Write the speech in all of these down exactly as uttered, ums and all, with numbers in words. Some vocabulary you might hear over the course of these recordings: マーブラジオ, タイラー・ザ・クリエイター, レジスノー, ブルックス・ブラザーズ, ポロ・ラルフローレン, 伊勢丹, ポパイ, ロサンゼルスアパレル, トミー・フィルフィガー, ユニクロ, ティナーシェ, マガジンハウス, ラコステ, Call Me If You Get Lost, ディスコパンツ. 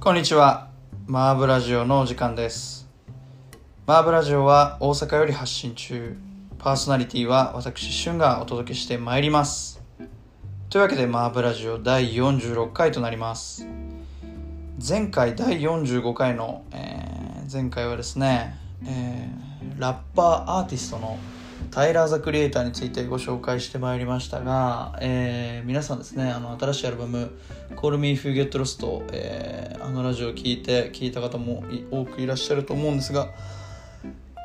こんにちは、マーブラジオのお時間です。マーブラジオは大阪より発信中、パーソナリティは私シュンがお届けしてまいります。というわけでマーブラジオ第よんじゅうろっかいとなります。前回第よんじゅうごかいの、えー、前回はですね、えー、ラッパーアーティストのタイラー・ザ・クリエイターについてご紹介してまいりましたが、えー、皆さんですね、あの新しいアルバム Call Me If You Get Lost、えー、あのラジオを聞いて聞いた方も多くいらっしゃると思うんですが、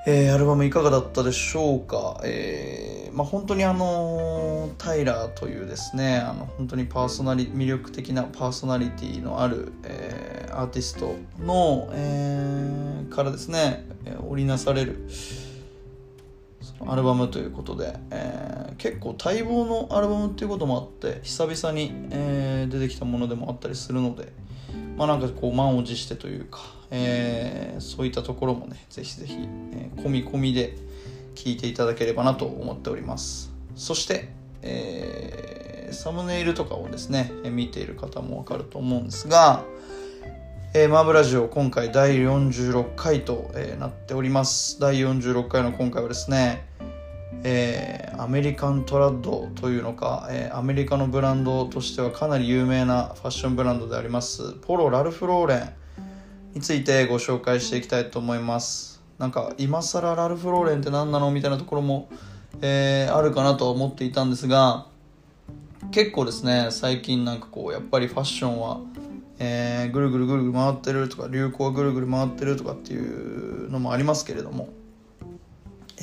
えー、アルバムいかがだったでしょうか。えーまあ、本当にあのタイラーというですね、あの本当にパーソナリ魅力的なパーソナリティのある、えー、アーティストの、えー、からですね、織りなされるそのアルバムということで、えー、結構待望のアルバムっていうこともあって、久々に、えー、出てきたものでもあったりするので、まあ、なんかこう満を持してというか、えー、そういったところもね、ぜひぜひ、えー、込み込みで聞いていただければなと思っております。そして、えー、サムネイルとかをですね、見ている方もわかると思うんですが、えー、マーブラジオ今回第よんじゅうろっかいと、えー、なっております。第よんじゅうろっかいの今回はですね、えー、アメリカントラッドというのか、えー、アメリカのブランドとしてはかなり有名なファッションブランドでありますポロ・ラルフローレンについてご紹介していきたいと思います。なんか今更ラルフローレンって何なのみたいなところも、えー、あるかなと思っていたんですが、結構ですね、最近なんかこうやっぱりファッションは、えー、ぐるぐるぐるぐる回ってるとか、流行はぐるぐる回ってるとかっていうのもありますけれども、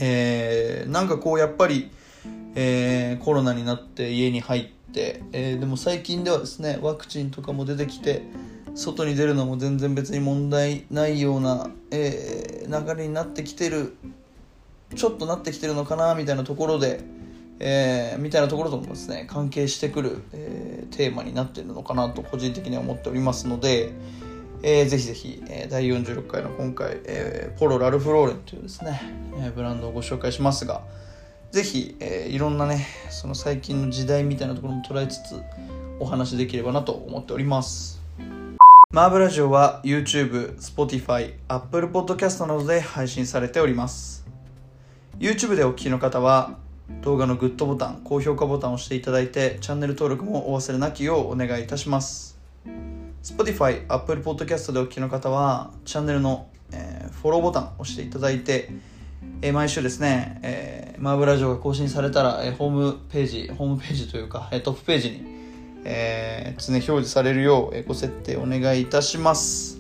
えー、なんかこうやっぱり、えー、コロナになって家に入って、えー、でも最近ではですね、ワクチンとかも出てきて外に出るのも全然別に問題ないような、えー、流れになってきてる、ちょっとなってきてるのかなみたいなところで、えー、みたいなところともですね、関係してくる、えー、テーマになっているのかなと個人的には思っておりますので、えー、ぜひぜひ、えー、第よんじゅうろっかいの今回、えー、ポロ・ラルフローレンというですね、えー、ブランドをご紹介しますが、ぜひ、えー、いろんなね、その最近の時代みたいなところも捉えつつお話できればなと思っております。マーブラジオは YouTube、Spotify、Apple Podcast などで配信されております。 YouTube でお聞きの方は動画のグッドボタン、高評価ボタンを押していただいて、チャンネル登録もお忘れなきようお願いいたします。 Spotify、Apple Podcast でお聞きの方はチャンネルの、えー、フォローボタンを押していただいて、えー、毎週ですね、えー、マーブラジオが更新されたら、えー、ホームページ、ホームページというか、えー、トップページに、えー、常表示されるよう、えー、ご設定お願いいたします。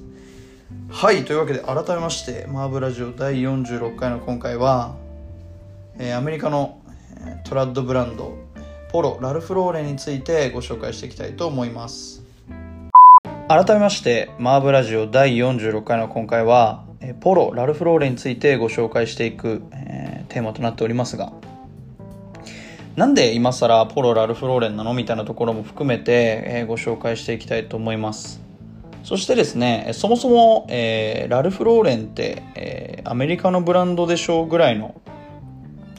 はい、というわけで改めまして、マーブラジオ第よんじゅうろっかいの今回は、えー、アメリカのトラッドブランドポロ・ラルフローレンについてご紹介していきたいと思います。改めましてマーブラジオ第よんじゅうろっかいの今回はポロ・ラルフローレンについてご紹介していく、えー、テーマとなっておりますが、なんで今更ポロ・ラルフローレンなのみたいなところも含めて、えー、ご紹介していきたいと思います。そしてですね、そもそも、えー、ラルフローレンって、えー、アメリカのブランドでしょうぐらいの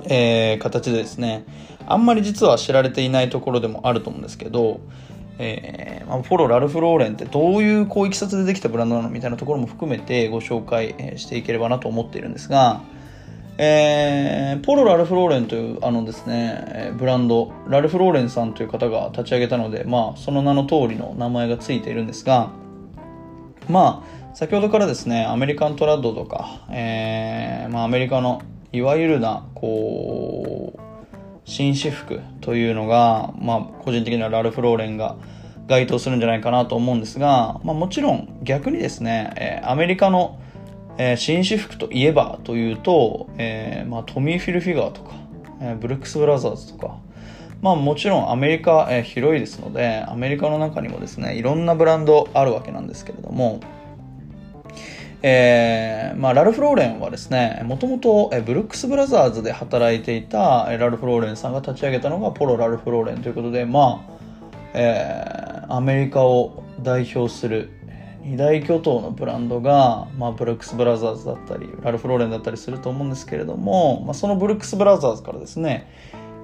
えー、形でですね、あんまり実は知られていないところでもあると思うんですけど、えーまあ、ポロ・ラルフローレンってどういうこういきさつでできたブランドなのみたいなところも含めてご紹介していければなと思っているんですが、えー、ポロ・ラルフローレンというあのですね、ブランド、ラルフローレンさんという方が立ち上げたので、まあ、その名の通りの名前がついているんですが、まあ、先ほどからですね、アメリカントラッドとか、えーまあ、アメリカのいわゆるなこう紳士服というのが、まあ、個人的にはラルフローレンが該当するんじゃないかなと思うんですが、まあ、もちろん逆にですね、アメリカの紳士服といえばというと、えーまあ、トミー・フィルフィガーとかブルックス・ブラザーズとか、まあ、もちろんアメリカ広いですので、アメリカの中にもですね、いろんなブランドあるわけなんですけれども、えーまあ、ラルフローレンはですね、もともとブルックスブラザーズで働いていたラルフローレンさんが立ち上げたのがポロ・ラルフローレンということで、まあ、えー、アメリカを代表する二大巨頭のブランドが、まあ、ブルックスブラザーズだったりラルフローレンだったりすると思うんですけれども、まあ、そのブルックスブラザーズからですね、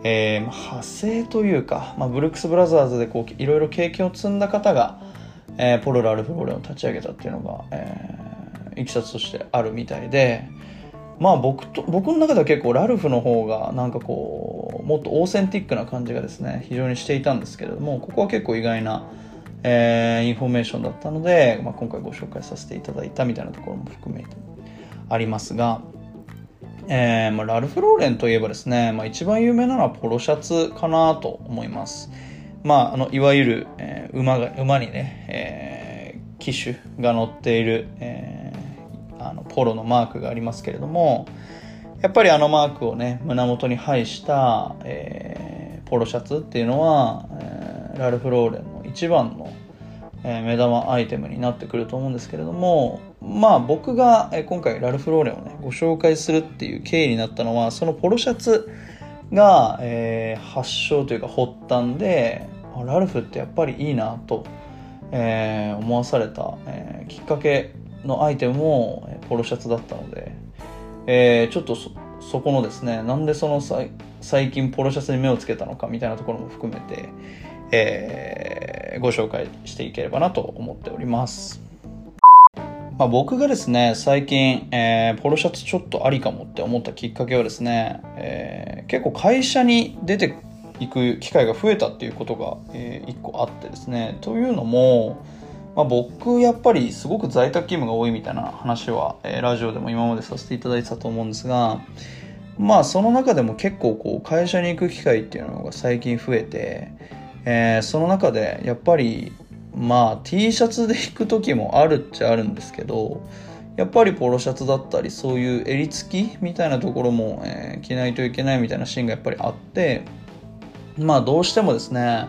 えー、派生というか、まあ、ブルックスブラザーズでこういろいろ経験を積んだ方が、えー、ポロ・ラルフローレンを立ち上げたっていうのが、えー、いきさつとしてあるみたいで、まあ、僕と僕の中では結構ラルフの方がなんかこうもっとオーセンティックな感じがですね非常にしていたんですけれども、ここは結構意外な、えー、インフォメーションだったので、まあ、今回ご紹介させていただいたみたいなところも含めてありますが、えーまあ、ラルフローレンといえばですね、まあ、一番有名なのはポロシャツかなと思います。まあ、あのいわゆる、えー、馬が馬にね、えー、騎手が乗っている、えーあのポロのマークがありますけれども、やっぱりあのマークをね胸元に配した、えー、ポロシャツっていうのは、えー、ラルフローレンの一番の、えー、目玉アイテムになってくると思うんですけれども、まあ僕が、えー、今回ラルフローレンをねご紹介するっていう経緯になったのは、そのポロシャツが、えー、発祥というか発端で、ラルフってやっぱりいいなと、えー、思わされた、えー、きっかけのアイテムもポロシャツだったので、えー、ちょっと そ, そこのですねなんでそのさい最近ポロシャツに目をつけたのかみたいなところも含めて、えー、ご紹介していければなと思っております。まあ、僕がですね最近、えー、ポロシャツちょっとありかもって思ったきっかけはですね、えー、結構会社に出ていく機会が増えたっていうことが、えー、いっこあってですね、というのもまあ、僕やっぱりすごく在宅勤務が多いみたいな話は、えー、ラジオでも今までさせていただいてたと思うんですが、まあその中でも結構こう会社に行く機会っていうのが最近増えて、えー、その中でやっぱりまあ T シャツで行く時もあるっちゃあるんですけど、やっぱりポロシャツだったりそういう襟付きみたいなところも、えー、着ないといけないみたいなシーンがやっぱりあって、まあどうしてもですね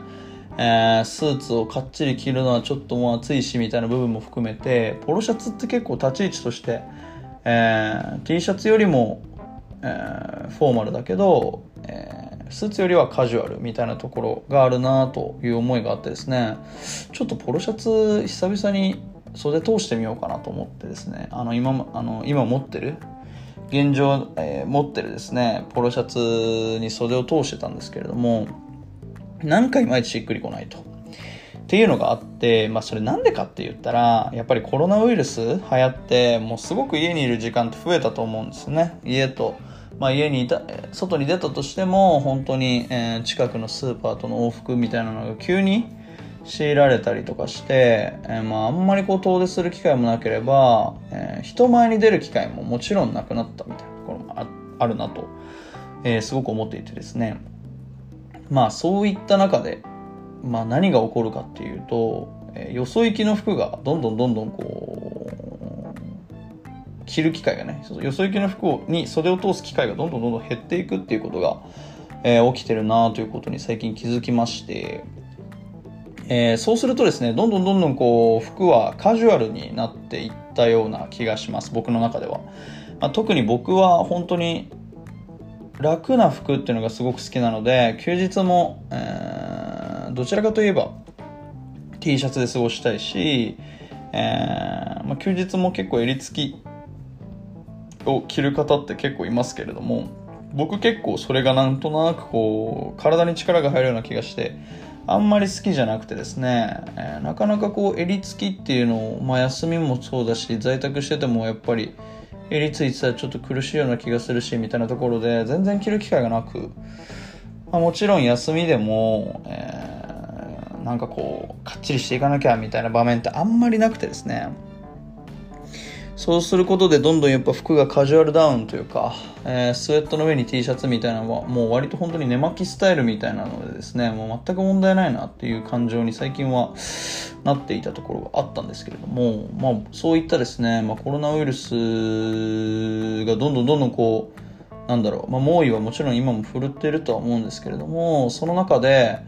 えー、スーツをかっちり着るのはちょっともう暑いしみたいな部分も含めて、ポロシャツって結構立ち位置として、えー、T シャツよりも、えー、フォーマルだけど、えー、スーツよりはカジュアルみたいなところがあるなという思いがあってですね、ちょっとポロシャツ久々に袖通してみようかなと思ってですね、あの 今, あの今持ってる現状、えー、持ってるですねポロシャツに袖を通してたんですけれども、なんかいまいちしっくりこないとっていうのがあって、まあ、それなんでかって言ったら、やっぱりコロナウイルス流行ってもうすごく家にいる時間って増えたと思うんですよね。家と、まあ、家にいた外に出たとしても本当に、えー、近くのスーパーとの往復みたいなのが急に強いられたりとかして、えーまあ、あんまりこう遠出する機会もなければ、えー、人前に出る機会ももちろんなくなったみたいなところも あ, あるなと、えー、すごく思っていてですね、まあそういった中で、まあ、何が起こるかっていうと、えー、よそ行きの服がどんどんどんどんこう着る機会がね、よそ行きの服をに袖を通す機会がどんどんどんどん減っていくっていうことが、えー、起きてるなということに最近気づきまして、えー、そうするとですねどんどんどんどんこう服はカジュアルになっていったような気がします、僕の中では。まあ、特に僕は本当に楽な服っていうのがすごく好きなので、休日も、えー、どちらかといえば T シャツで過ごしたいし、えーまあ、休日も結構襟付きを着る方って結構いますけれども、僕結構それがなんとなくこう体に力が入るような気がしてあんまり好きじゃなくてですね、えー、なかなかこう襟付きっていうのを、まあ、休みもそうだし在宅しててもやっぱり襟ついてたらちょっと苦しいような気がするしみたいなところで全然着る機会がなく、まあ、もちろん休みでも、えー、なんかこうかっちりしていかなきゃみたいな場面ってあんまりなくてですね、そうすることでどんどんやっぱ服がカジュアルダウンというか、えー、スウェットの上に T シャツみたいなのはもう割と本当に寝巻きスタイルみたいなのでですね、もう全く問題ないなっていう感情に最近はなっていたところがあったんですけれども、まあ、そういったですね、まあ、コロナウイルスがどんどんどんどんこうなんだろう、まあ、猛威はもちろん今も振るっているとは思うんですけれども、その中で、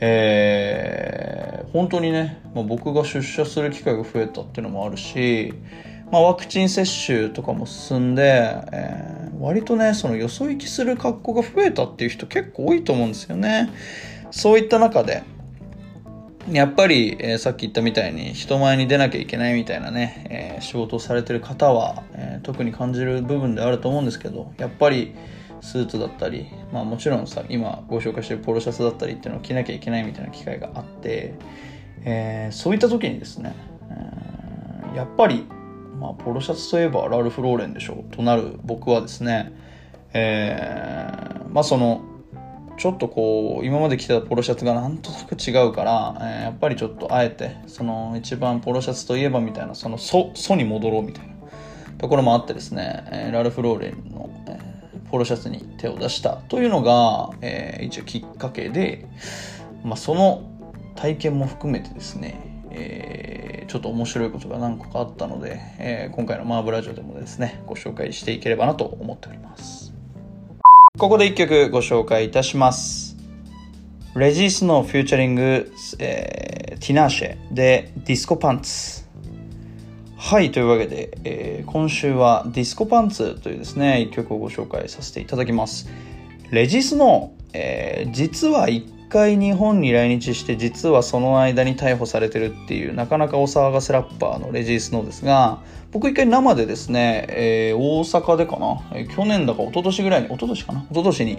えー、本当にね、まあ、僕が出社する機会が増えたっていうのもあるし、まあ、ワクチン接種とかも進んで、えー、割とねそのよそ行きする格好が増えたっていう人結構多いと思うんですよね。そういった中で、やっぱり、えー、さっき言ったみたいに人前に出なきゃいけないみたいなね、えー、仕事をされてる方は、えー、特に感じる部分であると思うんですけど、やっぱりスーツだったり、まあもちろんさ、今ご紹介してるポロシャツだったりっていうのを着なきゃいけないみたいな機会があって、えー、そういった時にですね、えー、やっぱり、まあ、ポロシャツといえばラルフ・ローレンでしょうとなる僕はですね、えー、まあそのちょっとこう今まで着てたポロシャツがなんとなく違うから、えー、やっぱりちょっとあえてその一番ポロシャツといえばみたいな、その素に戻ろうみたいなところもあってですね、えー、ラルフ・ローレンの、えー、ポロシャツに手を出したというのが、えー、一応きっかけで、まあ、その体験も含めてですね、えー、ちょっと面白いことが何個かあったので、えー、今回のマーブラジオでもですねご紹介していければなと思っております。ここで一曲ご紹介いたします。レジスノーフューチャリング、えー、ティナーシェでディスコパンツ。はい、というわけで、えー、今週はディスコパンツというですね一曲をご紹介させていただきます。レジスノー、えー、実はいっかい日本に来日して、実はその間に逮捕されてるっていうなかなかお騒がせラッパーのレジスノーですが、僕一回生でですね、えー、大阪でかな、去年だか一昨年ぐらいに、一昨年かな、一昨年に、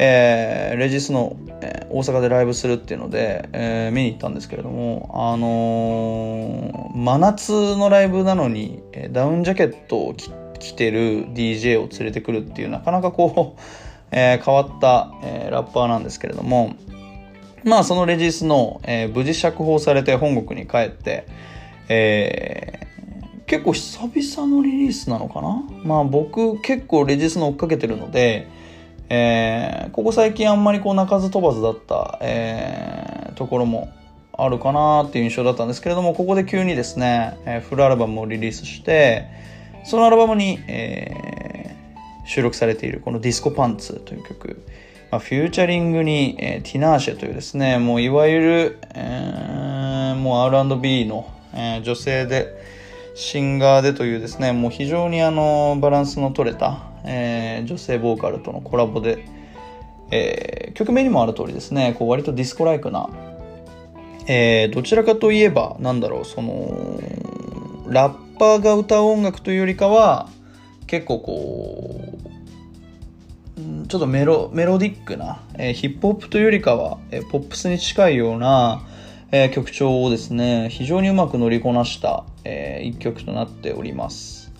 えー、レジスノー、えー、大阪でライブするっていうので、えー、見に行ったんですけれども、あのー、真夏のライブなのにダウンジャケットを着てる ディージェー を連れてくるっていうなかなかこう、えー、変わった、えー、ラッパーなんですけれども、まあそのレジスノー、えー、無事釈放されて本国に帰って、えー、結構久々のリリースなのかな。まあ僕結構レジスノー追っかけてるので、えー、ここ最近あんまりこう鳴かず飛ばずだった、えー、ところもあるかなっていう印象だったんですけれども、ここで急にですね、えー、フルアルバムをリリースして、そのアルバムに、えー、収録されているこのディスコパンツという曲、フューチャリングに、えー、ティナーシェというですね、もういわゆる、えー、もう アールアンドビー の、えー、女性でシンガーでというですね、もう非常にあのバランスの取れた、えー、女性ボーカルとのコラボで、えー、曲名にもある通りですね、こう割とディスコライクな、えー、どちらかといえばなんだろう、そのラッパーが歌う音楽というよりかは結構こうちょっとメロ、メロディックな、えー、ヒップホップというよりかは、えー、ポップスに近いような、えー、曲調をですね非常にうまく乗りこなした、えー、一曲となっております。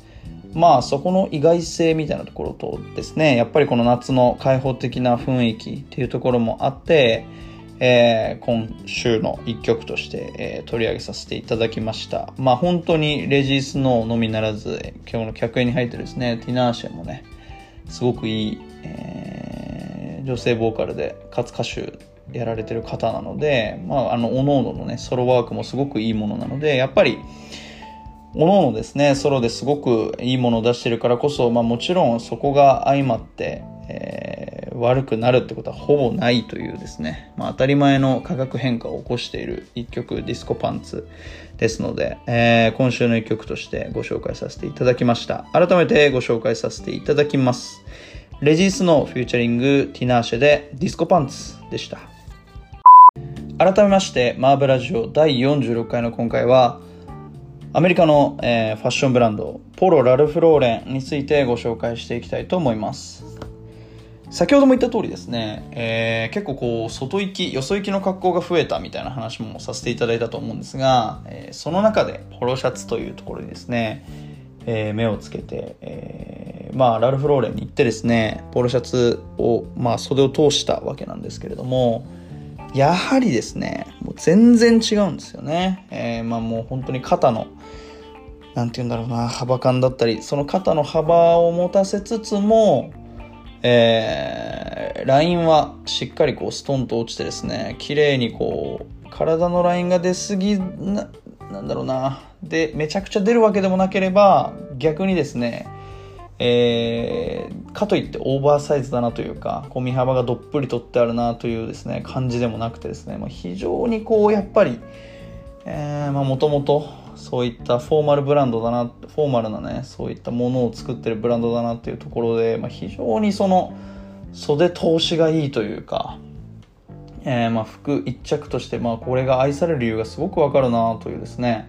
まあそこの意外性みたいなところとですね、やっぱりこの夏の開放的な雰囲気っていうところもあって、えー、今週の一曲として、えー、取り上げさせていただきました。まあ本当にレジスノーのみならず、今日の客演に入ってですねティナーシェもねすごくいい、えー、女性ボーカルでかつ歌手やられてる方なので、まああのおのおののねソロワークもすごくいいものなので、やっぱりおのおのですねソロですごくいいものを出してるからこそ、まあもちろんそこが相まって、えー、悪くなるってことはほぼないというですね、まあ、当たり前の化学変化を起こしている一曲ディスコパンツですので、えー、今週の一曲としてご紹介させていただきました。改めてご紹介させていただきます。レジスノーフューチャリングティナーシェでディスコパンツでした。改めましてマーブラジオだいよんじゅうろっかいの今回はアメリカの、えー、ファッションブランドポロ・ラルフ・ローレンについてご紹介していきたいと思います。先ほども言った通りですね、えー、結構こう外行きよそ行きの格好が増えたみたいな話もさせていただいたと思うんですが、えー、その中でポロシャツというところにですね、えー、目をつけて、えーまあ、ラルフ・ローレンに行ってですねポロシャツを、まあ、袖を通したわけなんですけれども、やはりですねもう全然違うんですよね、えー、まあもう本当に肩のなんていうんだろうな幅感だったり、その肩の幅を持たせつつも、えー、ラインはしっかりこうストンと落ちてですね、綺麗にこう体のラインが出すぎな、なんだろうなでめちゃくちゃ出るわけでもなければ、逆にですねえー、かといってオーバーサイズだなというか、こう身幅がどっぷりとってあるなというですね感じでもなくてですね、まあ、非常にこうやっぱり、えー、まあもともとそういったフォーマルブランドだな、フォーマルなねそういったものを作ってるブランドだなっていうところで、まあ、非常にその袖通しがいいというか、えー、まあ服一着として、まあ、これが愛される理由がすごくわかるなというですね、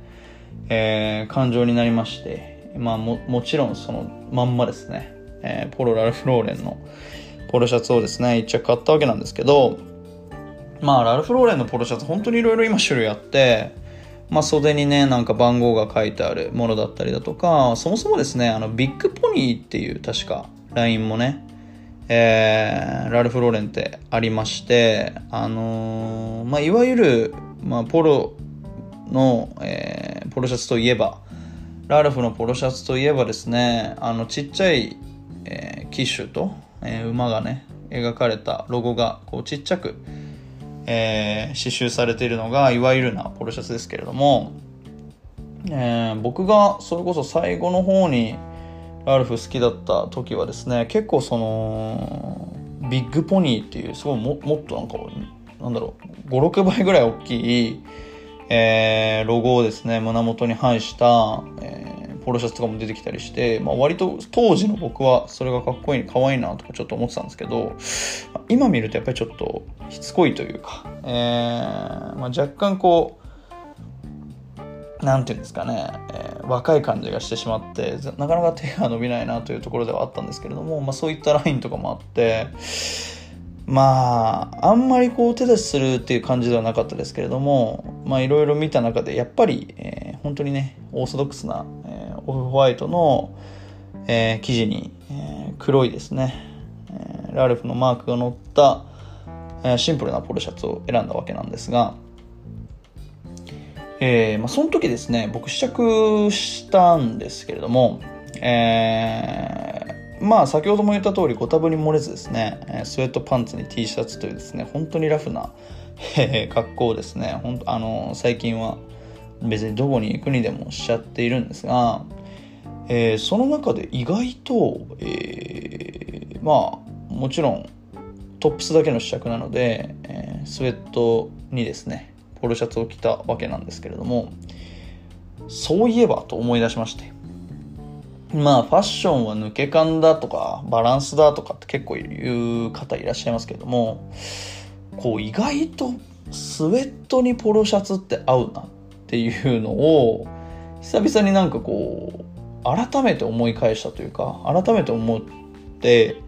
えー、感情になりまして、まあ、も, もちろんそのまんまですね、えー、ポロラルフローレンのポロシャツをですね一着買ったわけなんですけど、まあラルフローレンのポロシャツ本当にいろいろ今種類あって、まあ、袖にねなんか番号が書いてあるものだったりだとか、そもそもですねあのビッグポニーっていう確かラインもね、えー、ラルフローレンってありまして、あのーまあ、いわゆる、まあ、ポロの、えー、ポロシャツといえばラルフのポロシャツといえばですねあのちっちゃい、えー、キッシュと、えー、馬がね描かれたロゴがこうちっちゃく、えー、刺繍されているのがいわゆるなポロシャツですけれども、えー、僕がそれこそ最後の方にラルフ好きだった時はですね結構そのビッグポニーっていうすごい も, もっとなんかなんだろう ご,ろく 倍ぐらい大きい、えー、ロゴをですね胸元に配した、えー、ポロシャツとかも出てきたりして、まあ、割と当時の僕はそれがかっこいいかわいいなとかちょっと思ってたんですけど、今見るとやっぱりちょっとしつこいというか、えーまあ、若干こうなんていうんですかね、えー、若い感じがしてしまってなかなか手が伸びないなというところではあったんですけれども、まあ、そういったラインとかもあってまああんまりこう手出しするっていう感じではなかったですけれども、まあいろいろ見た中でやっぱり、えー、本当にねオーソドックスな、えー、オフホワイトの、えー、生地に、えー、黒いですね、えー、ラルフのマークが載った、えー、シンプルなポロシャツを選んだわけなんですが、えーまあ、その時ですね僕試着したんですけれども、えー、まあ先ほども言った通りご多分に漏れずですねスウェットパンツに T シャツというですね本当にラフな格好をですね本当あの最近は別にどこに行くにでもしちゃっているんですが、えー、その中で意外と、えー、まあもちろんトップスだけの試着なので、えー、スウェットにですねポロシャツを着たわけなんですけれども、そういえばと思い出しまして、まあファッションは抜け感だとかバランスだとかって結構言う方いらっしゃいますけれども、こう意外とスウェットにポロシャツって合うなっていうのを久々になんかこう改めて思い返したというか改めて思って、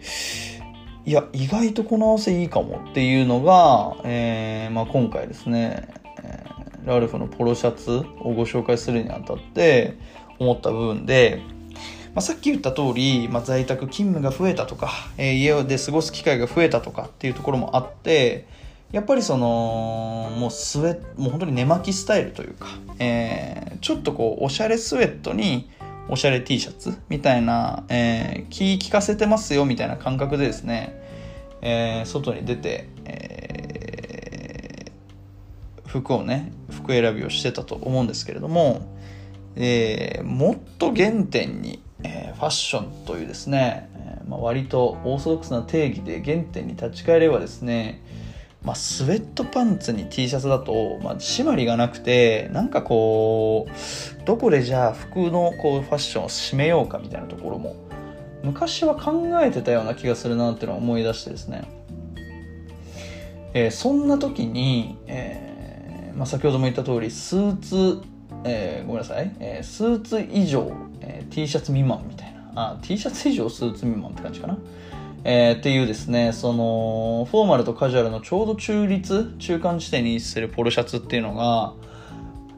いや意外とこの合わせいいかもっていうのが、えーまあ、今回ですねラルフのポロシャツをご紹介するにあたって思った部分で、まあ、さっき言った通り、まあ、在宅勤務が増えたとか、えー、家で過ごす機会が増えたとかっていうところもあって、やっぱりそのもうスウェットもう本当に寝巻きスタイルというか、えー、ちょっとこうおしゃれスウェットにおしゃれ T シャツみたいな、えー、気利かせてますよみたいな感覚でですね、えー、外に出て、えー、服をね服選びをしてたと思うんですけれども、えー、もっと原点に、えー、ファッションというですね、えーまあ、割とオーソドックスな定義で原点に立ち返ればですね、まあ、スウェットパンツに T シャツだと、まあ、締まりがなくてなんかこうどこでじゃあ服のこうファッションを締めようかみたいなところも昔は考えてたような気がするなっていうのを思い出してですね、えー、そんな時に、えーまあ、先ほども言った通りスーツ、えー、ごめんなさい、えー、スーツ以上、えー、T シャツ未満みたいなあ T シャツ以上スーツ未満って感じかな、えー、っていうですねそのフォーマルとカジュアルのちょうど中立中間地点に位置するポロシャツっていうのが、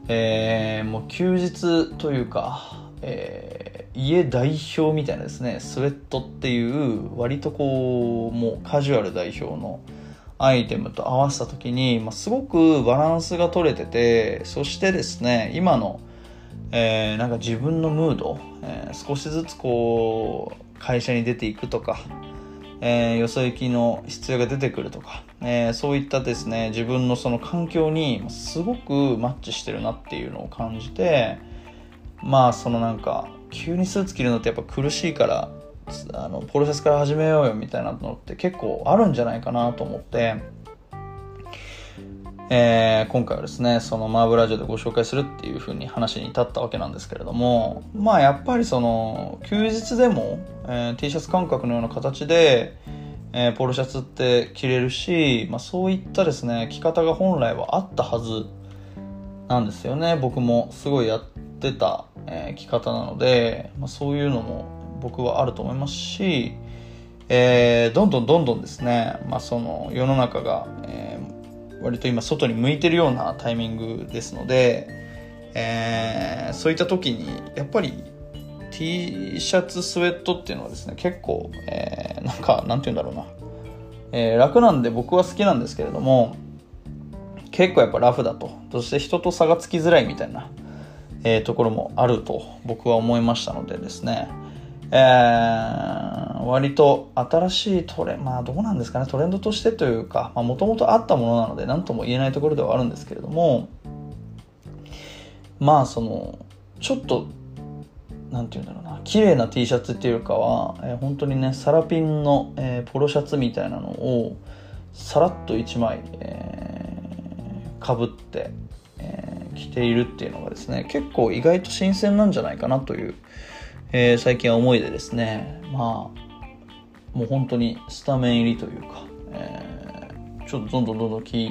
えー、もう休日というか、えー、家代表みたいなですねスウェットっていう割とこうもうカジュアル代表のアイテムと合わせた時に、まあ、すごくバランスが取れてて、そしてですね今の、えー、なんか自分のムード、えー、少しずつこう会社に出ていくとかえー、よそ行きの必要が出てくるとか、えー、そういったですね自分のその環境にすごくマッチしてるなっていうのを感じて、まあそのなんか急にスーツ着るのってやっぱ苦しいからあのポロシャツから始めようよみたいなのって結構あるんじゃないかなと思って、えー、今回はですねそのマーブラジオでご紹介するっていう風に話に至ったわけなんですけれども、まあやっぱりその休日でもえー、T シャツ感覚のような形で、えー、ポロシャツって着れるし、まあ、そういったですね着方が本来はあったはずなんですよね。僕もすごいやってた、えー、着方なので、まあ、そういうのも僕はあると思いますし、えー、どんどんどんどんですね、まあ、その世の中が、えー、割と今外に向いてるようなタイミングですので、えー、そういった時にやっぱりT シャツスウェットっていうのはですね結構、えー、なんかなんて言うんだろうな、えー、楽なんで僕は好きなんですけれども、結構やっぱラフだと、そして人と差がつきづらいみたいな、えー、ところもあると僕は思いましたのでですね、えー、割と新しいトレまあどうなんですかねトレンドとしてというか、もともとあったものなので何とも言えないところではあるんですけれども、まあそのちょっとなんていうんだろうな、綺麗な T シャツっていうかは、えー、本当にねサラピンの、えー、ポロシャツみたいなのをさらっといちまい、えー、被って、えー、着ているっていうのがですね結構意外と新鮮なんじゃないかなという、えー、最近は思いでですね、まあもう本当にスタメン入りというか、えー、ちょっとどんどんどんどん着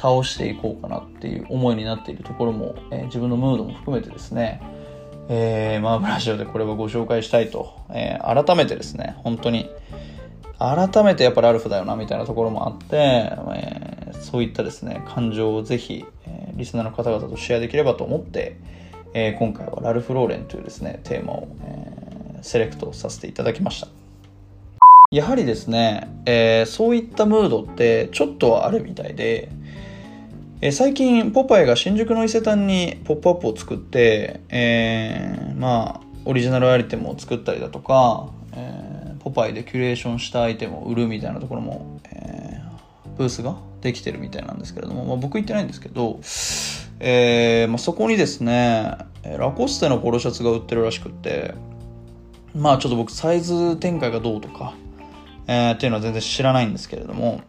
倒していこうかなっていう思いになっているところも、えー、自分のムードも含めてですね、えー、マーブラジオでこれをご紹介したいと、えー、改めてですね本当に改めてやっぱりラルフだよなみたいなところもあって、えー、そういったですね感情をぜひ、えー、リスナーの方々とシェアできればと思って、えー、今回はラルフローレンというですねテーマを、えー、セレクトさせていただきました。やはりですね、えー、そういったムードってちょっとはあるみたいで、え最近ポパイが新宿の伊勢丹にポップアップを作って、えー、まあオリジナルアイテムを作ったりだとか、えー、ポパイでキュレーションしたアイテムを売るみたいなところも、えー、ブースができてるみたいなんですけれども、まあ、僕行ってないんですけど、えーまあ、そこにですねラコステのポロシャツが売ってるらしくって、まあちょっと僕サイズ展開がどうとか、えー、っていうのは全然知らないんですけれども、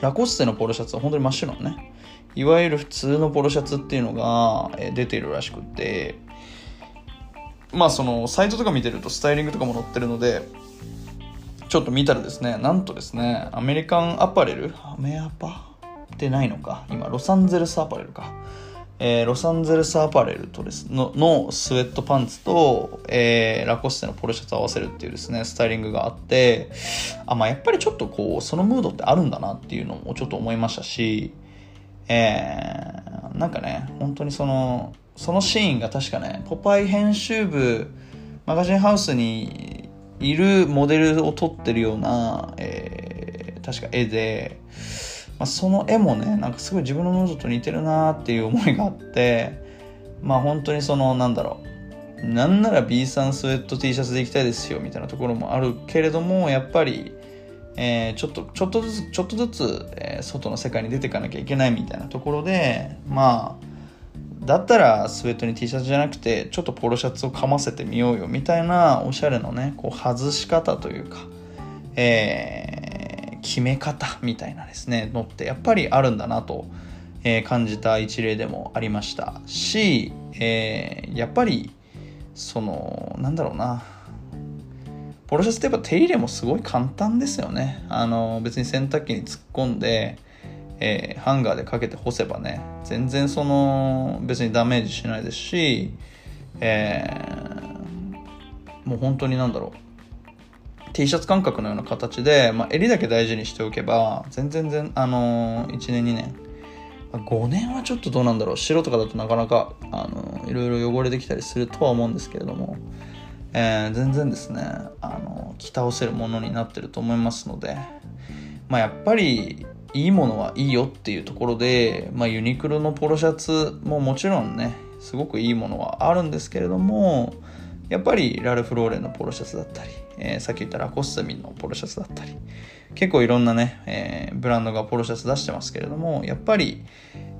ラコステのポロシャツは本当に真っ白のねいわゆる普通のポロシャツっていうのが出ているらしくって、まあそのサイトとか見てるとスタイリングとかも載ってるのでちょっと見たらですね、なんとですねアメリカンアパレルアメアパってないのか今ロサンゼルスアパレルか、えー、ロサンゼルスアパレルとですの、のスウェットパンツと、えー、ラコステのポロシャツ合わせるっていうですねスタイリングがあって、あ、まあ、やっぱりちょっとこうそのムードってあるんだなっていうのもちょっと思いましたし、えー、なんかね本当にそのそのシーンが確かねポパイ編集部マガジンハウスにいるモデルを撮ってるような、えー、確か絵で、まあ、その絵もねなんかすごい自分のムードと似てるなっていう思いがあって、まあ本当にそのなんだろうなんなら B さんスウェット T シャツでいきたいですよみたいなところもあるけれども、やっぱり、えー、ちょっとちょっとずつちょっとずつ、えー、外の世界に出ていかなきゃいけないみたいなところで、まあだったらスウェットに T シャツじゃなくてちょっとポロシャツをかませてみようよみたいなおしゃれのねこう外し方というか、えー決め方みたいなですねのってやっぱりあるんだなと、えー、感じた一例でもありましたし、えー、やっぱりそのなんだろうなポロシャツってやっぱ手入れもすごい簡単ですよね。あの別に洗濯機に突っ込んで、えー、ハンガーでかけて干せばね全然その別にダメージしないですし、えー、もう本当になんだろうT シャツ感覚のような形で、まあ、襟だけ大事にしておけば全然全、あのー、いちねんにねんごねんはちょっとどうなんだろう白とかだとなかなか、あのー、いろいろ汚れてきたりするとは思うんですけれども、えー、全然ですね、あのー、着倒せるものになってると思いますので、まあ、やっぱりいいものはいいよっていうところで、まあ、ユニクロのポロシャツももちろんねすごくいいものはあるんですけれども、やっぱりラルフローレンのポロシャツだったり、えー、さっき言ったラコステミンのポロシャツだったり結構いろんなね、えー、ブランドがポロシャツ出してますけれども、やっぱり、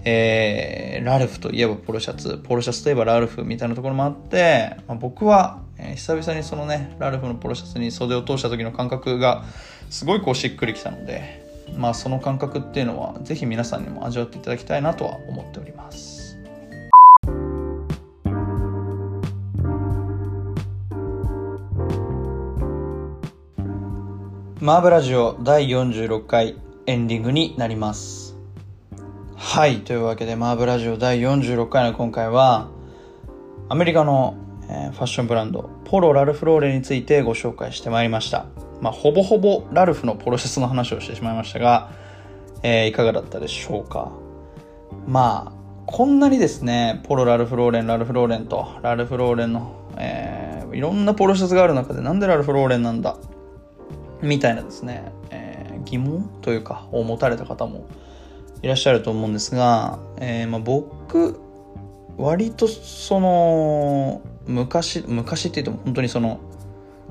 えー、ラルフといえばポロシャツポロシャツといえばラルフみたいなところもあって、まあ、僕は、えー、久々にそのねラルフのポロシャツに袖を通した時の感覚がすごいこうしっくりきたので、まあその感覚っていうのはぜひ皆さんにも味わっていただきたいなとは思っております。マーブラジオだいよんじゅうろっかいエンディングになります。はい、というわけでマーブラジオだいよんじゅうろっかいの今回はアメリカのファッションブランドポロラルフローレンについてご紹介してまいりました。まあ、ほぼほぼラルフのポロシャツの話をしてしまいましたが、えー、いかがだったでしょうか。まあこんなにですね、ポロラルフローレンラルフローレンとラルフローレンの、えー、いろんなポロシャツがある中でなんでラルフローレンなんだみたいなですね、えー、疑問というかを持たれた方もいらっしゃると思うんですが、えーまあ、僕割とその昔昔って言っても本当にその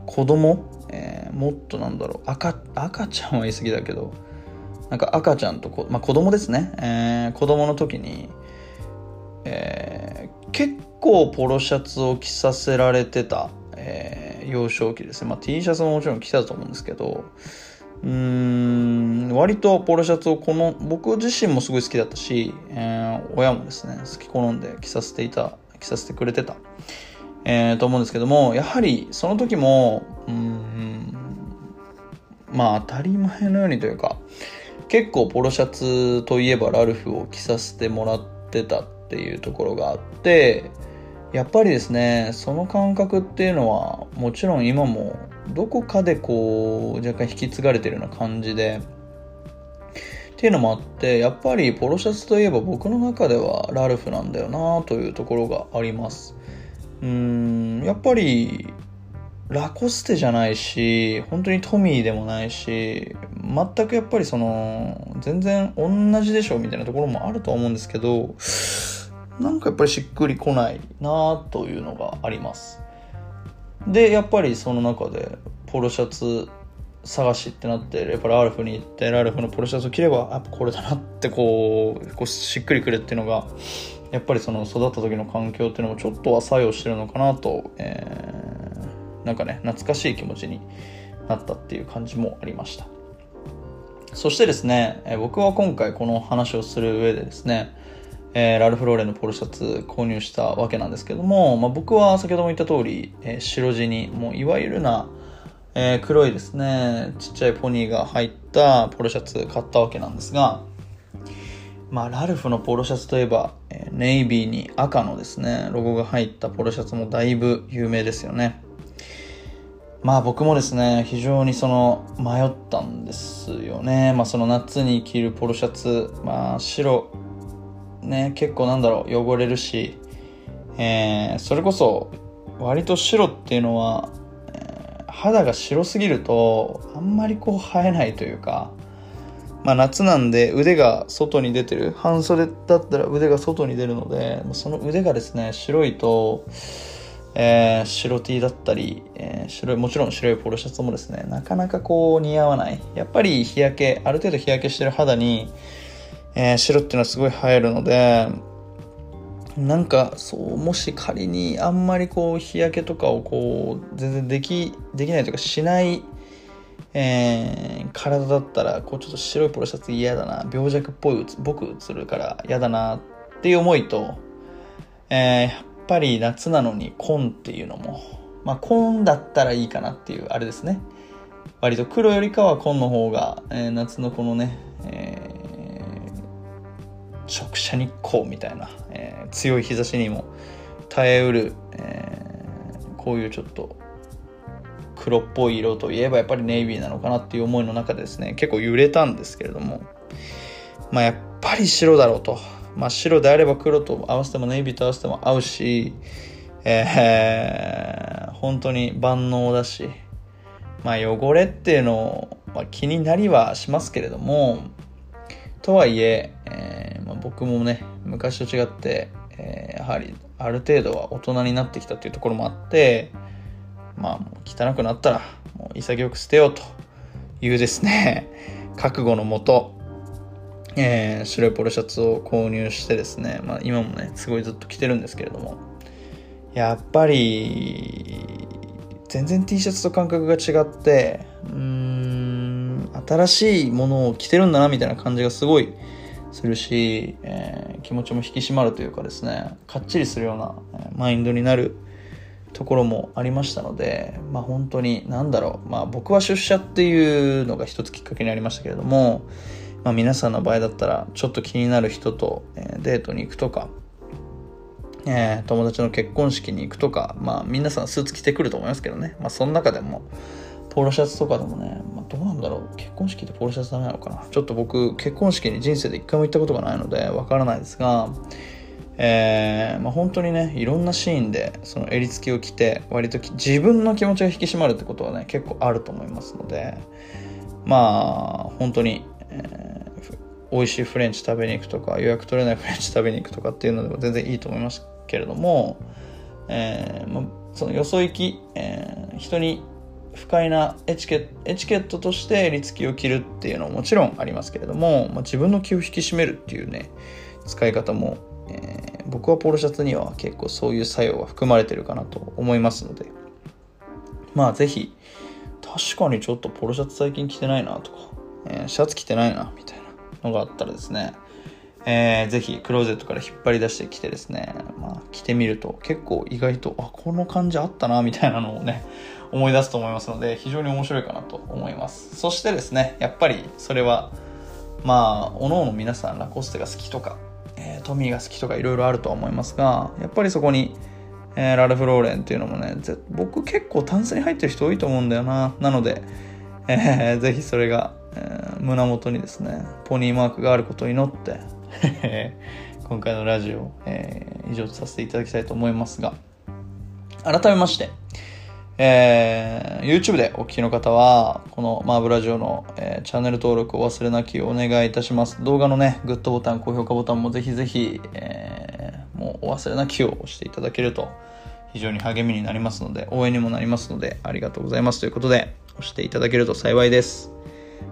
子供、えー、もっとなんだろう 赤, 赤ちゃんは言い過ぎだけどなんか赤ちゃんとこ、まあ、子供ですね、えー、子供の時に、えー、結構ポロシャツを着させられてた、えー、幼少期ですね、まあ、T シャツももちろん着てたと思うんですけど、うーん割とポロシャツをこの僕自身もすごい好きだったし、えー、親もですね好き好んで着させていた着させてくれてた、えー、と思うんですけども、やはりその時もうーんまあ当たり前のようにというか結構ポロシャツといえばラルフを着させてもらってたっていうところがあって、やっぱりですねその感覚っていうのはもちろん今もどこかでこう若干引き継がれてるような感じでっていうのもあって、やっぱりポロシャツといえば僕の中ではラルフなんだよなというところがあります。うーんやっぱりラコステじゃないし本当にトミーでもないし全くやっぱりその全然同じでしょみたいなところもあると思うんですけど、なんかやっぱりしっくりこないなというのがあります。でやっぱりその中でポロシャツ探しってなってやっぱラルフに行ってラルフのポロシャツを着ればやっぱこれだなってこう、こうしっくりくるっていうのがやっぱりその育った時の環境っていうのもちょっとは作用してるのかなと、えー、なんかね懐かしい気持ちになったっていう感じもありました。そしてですね僕は今回この話をする上でですね、えー、ラルフローレンのポロシャツ購入したわけなんですけども、まあ、僕は先ほども言った通り、えー、白地にもういわゆるな、えー、黒いですねちっちゃいポニーが入ったポロシャツ買ったわけなんですが、まあ、ラルフのポロシャツといえば、えー、ネイビーに赤のですねロゴが入ったポロシャツもだいぶ有名ですよね。まあ僕もですね非常にその迷ったんですよね。まあその夏に着るポロシャツ、まあ白ね、結構なんだろう汚れるし、えー、それこそ割と白っていうのは、えー、肌が白すぎるとあんまりこう映えないというか、まあ、夏なんで腕が外に出てる半袖だったら腕が外に出るのでその腕がですね白いと、えー、白 T だったり、えー、白いもちろん白いポロシャツもですねなかなかこう似合わない。やっぱり日焼けある程度日焼けしてる肌にえー、白っていうのはすごい映えるので、なんかそうもし仮にあんまりこう日焼けとかをこう全然できできないというかしない、えー、体だったらこうちょっと白いポロシャツ嫌だな病弱っぽい僕映るから嫌だなっていう思いと、えー、やっぱり夏なのに紺っていうのもまあ紺だったらいいかなっていうあれですね。割と黒よりかは紺の方が、えー、夏のこのね、えー直射日光みたいな、えー、強い日差しにも耐えうる、えー、こういうちょっと黒っぽい色といえばやっぱりネイビーなのかなっていう思いの中でですね結構揺れたんですけれども、まあやっぱり白だろうと、まあ、白であれば黒と合わせてもネイビーと合わせても合うし、えー、本当に万能だし、まあ、汚れっていうのを、まあ、気になりはしますけれどもとはいええーまあ、僕もね昔と違って、えー、やはりある程度は大人になってきたっていうところもあってまあもう汚くなったらもう潔く捨てようというですね覚悟のもと、えー、白いポロシャツを購入してですね、まあ、今もねすごいずっと着てるんですけれども、やっぱり全然 T シャツと感覚が違ってうーん新しいものを着てるんだなみたいな感じがすごいするし、えー、気持ちも引き締まるというかですねかっちりするようなマインドになるところもありましたので、まあ、本当に何だろう、まあ、僕は出社っていうのが一つきっかけにありましたけれども、まあ、皆さんの場合だったらちょっと気になる人とデートに行くとか、えー、友達の結婚式に行くとか、まあ、皆さんスーツ着てくると思いますけどね、まあ、その中でもポーロシャツとかでもね、まあ、どうなんだろう、結婚式ってポーロシャツダメなのかな、ちょっと僕結婚式に人生で一回も行ったことがないのでわからないですが、えーまあ、本当にね、いろんなシーンでその襟付きを着て割と自分の気持ちが引き締まるってことはね結構あると思いますので、まあ本当に、えー、美味しいフレンチ食べに行くとか予約取れないフレンチ食べに行くとかっていうのでも全然いいと思いますけれども、えーまあ、そのよそ行き、えー、人に不快なエチケット、エチケットとして襟付きを着るっていうのはもちろんありますけれども、まあ、自分の気を引き締めるっていうね使い方も、えー、僕はポロシャツには結構そういう作用が含まれてるかなと思いますので、まあぜひ、確かにちょっとポロシャツ最近着てないなとか、えー、シャツ着てないなみたいなのがあったらですね、えー、ぜひクローゼットから引っ張り出してきてですね、まあ、着てみると結構意外と、あ、この感じあったなみたいなのをね思い出すと思いますので、非常に面白いかなと思います。そしてですね、やっぱりそれはまあおのおの皆さんラコステが好きとか、えー、トミーが好きとかいろいろあるとは思いますが、やっぱりそこに、えー、ラルフローレンっていうのもね、僕結構タンスに入ってる人多いと思うんだよな。なので、えー、ぜひそれが、えー、胸元にですねポニーマークがあることを祈って今回のラジオ、えー、以上とさせていただきたいと思いますが、改めまして、えー、YouTube でお聞きの方はこのマーブラジオの、えー、チャンネル登録を忘れなきお願いいたします。動画のねグッドボタン、高評価ボタンもぜひぜひ、えー、もうお忘れなきを押していただけると非常に励みになりますので、応援にもなりますので、ありがとうございますということで押していただけると幸いです。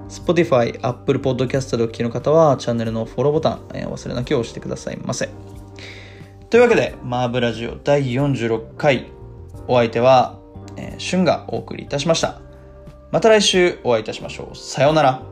Spotify、Apple Podcast でお聞きの方はチャンネルのフォローボタン、えー、忘れなきを押してくださいませ。というわけでマーブラジオだいよんじゅうろっかい、お相手は、えー、シュンがお送りいたしました。また来週お会いいたしましょう。さようなら。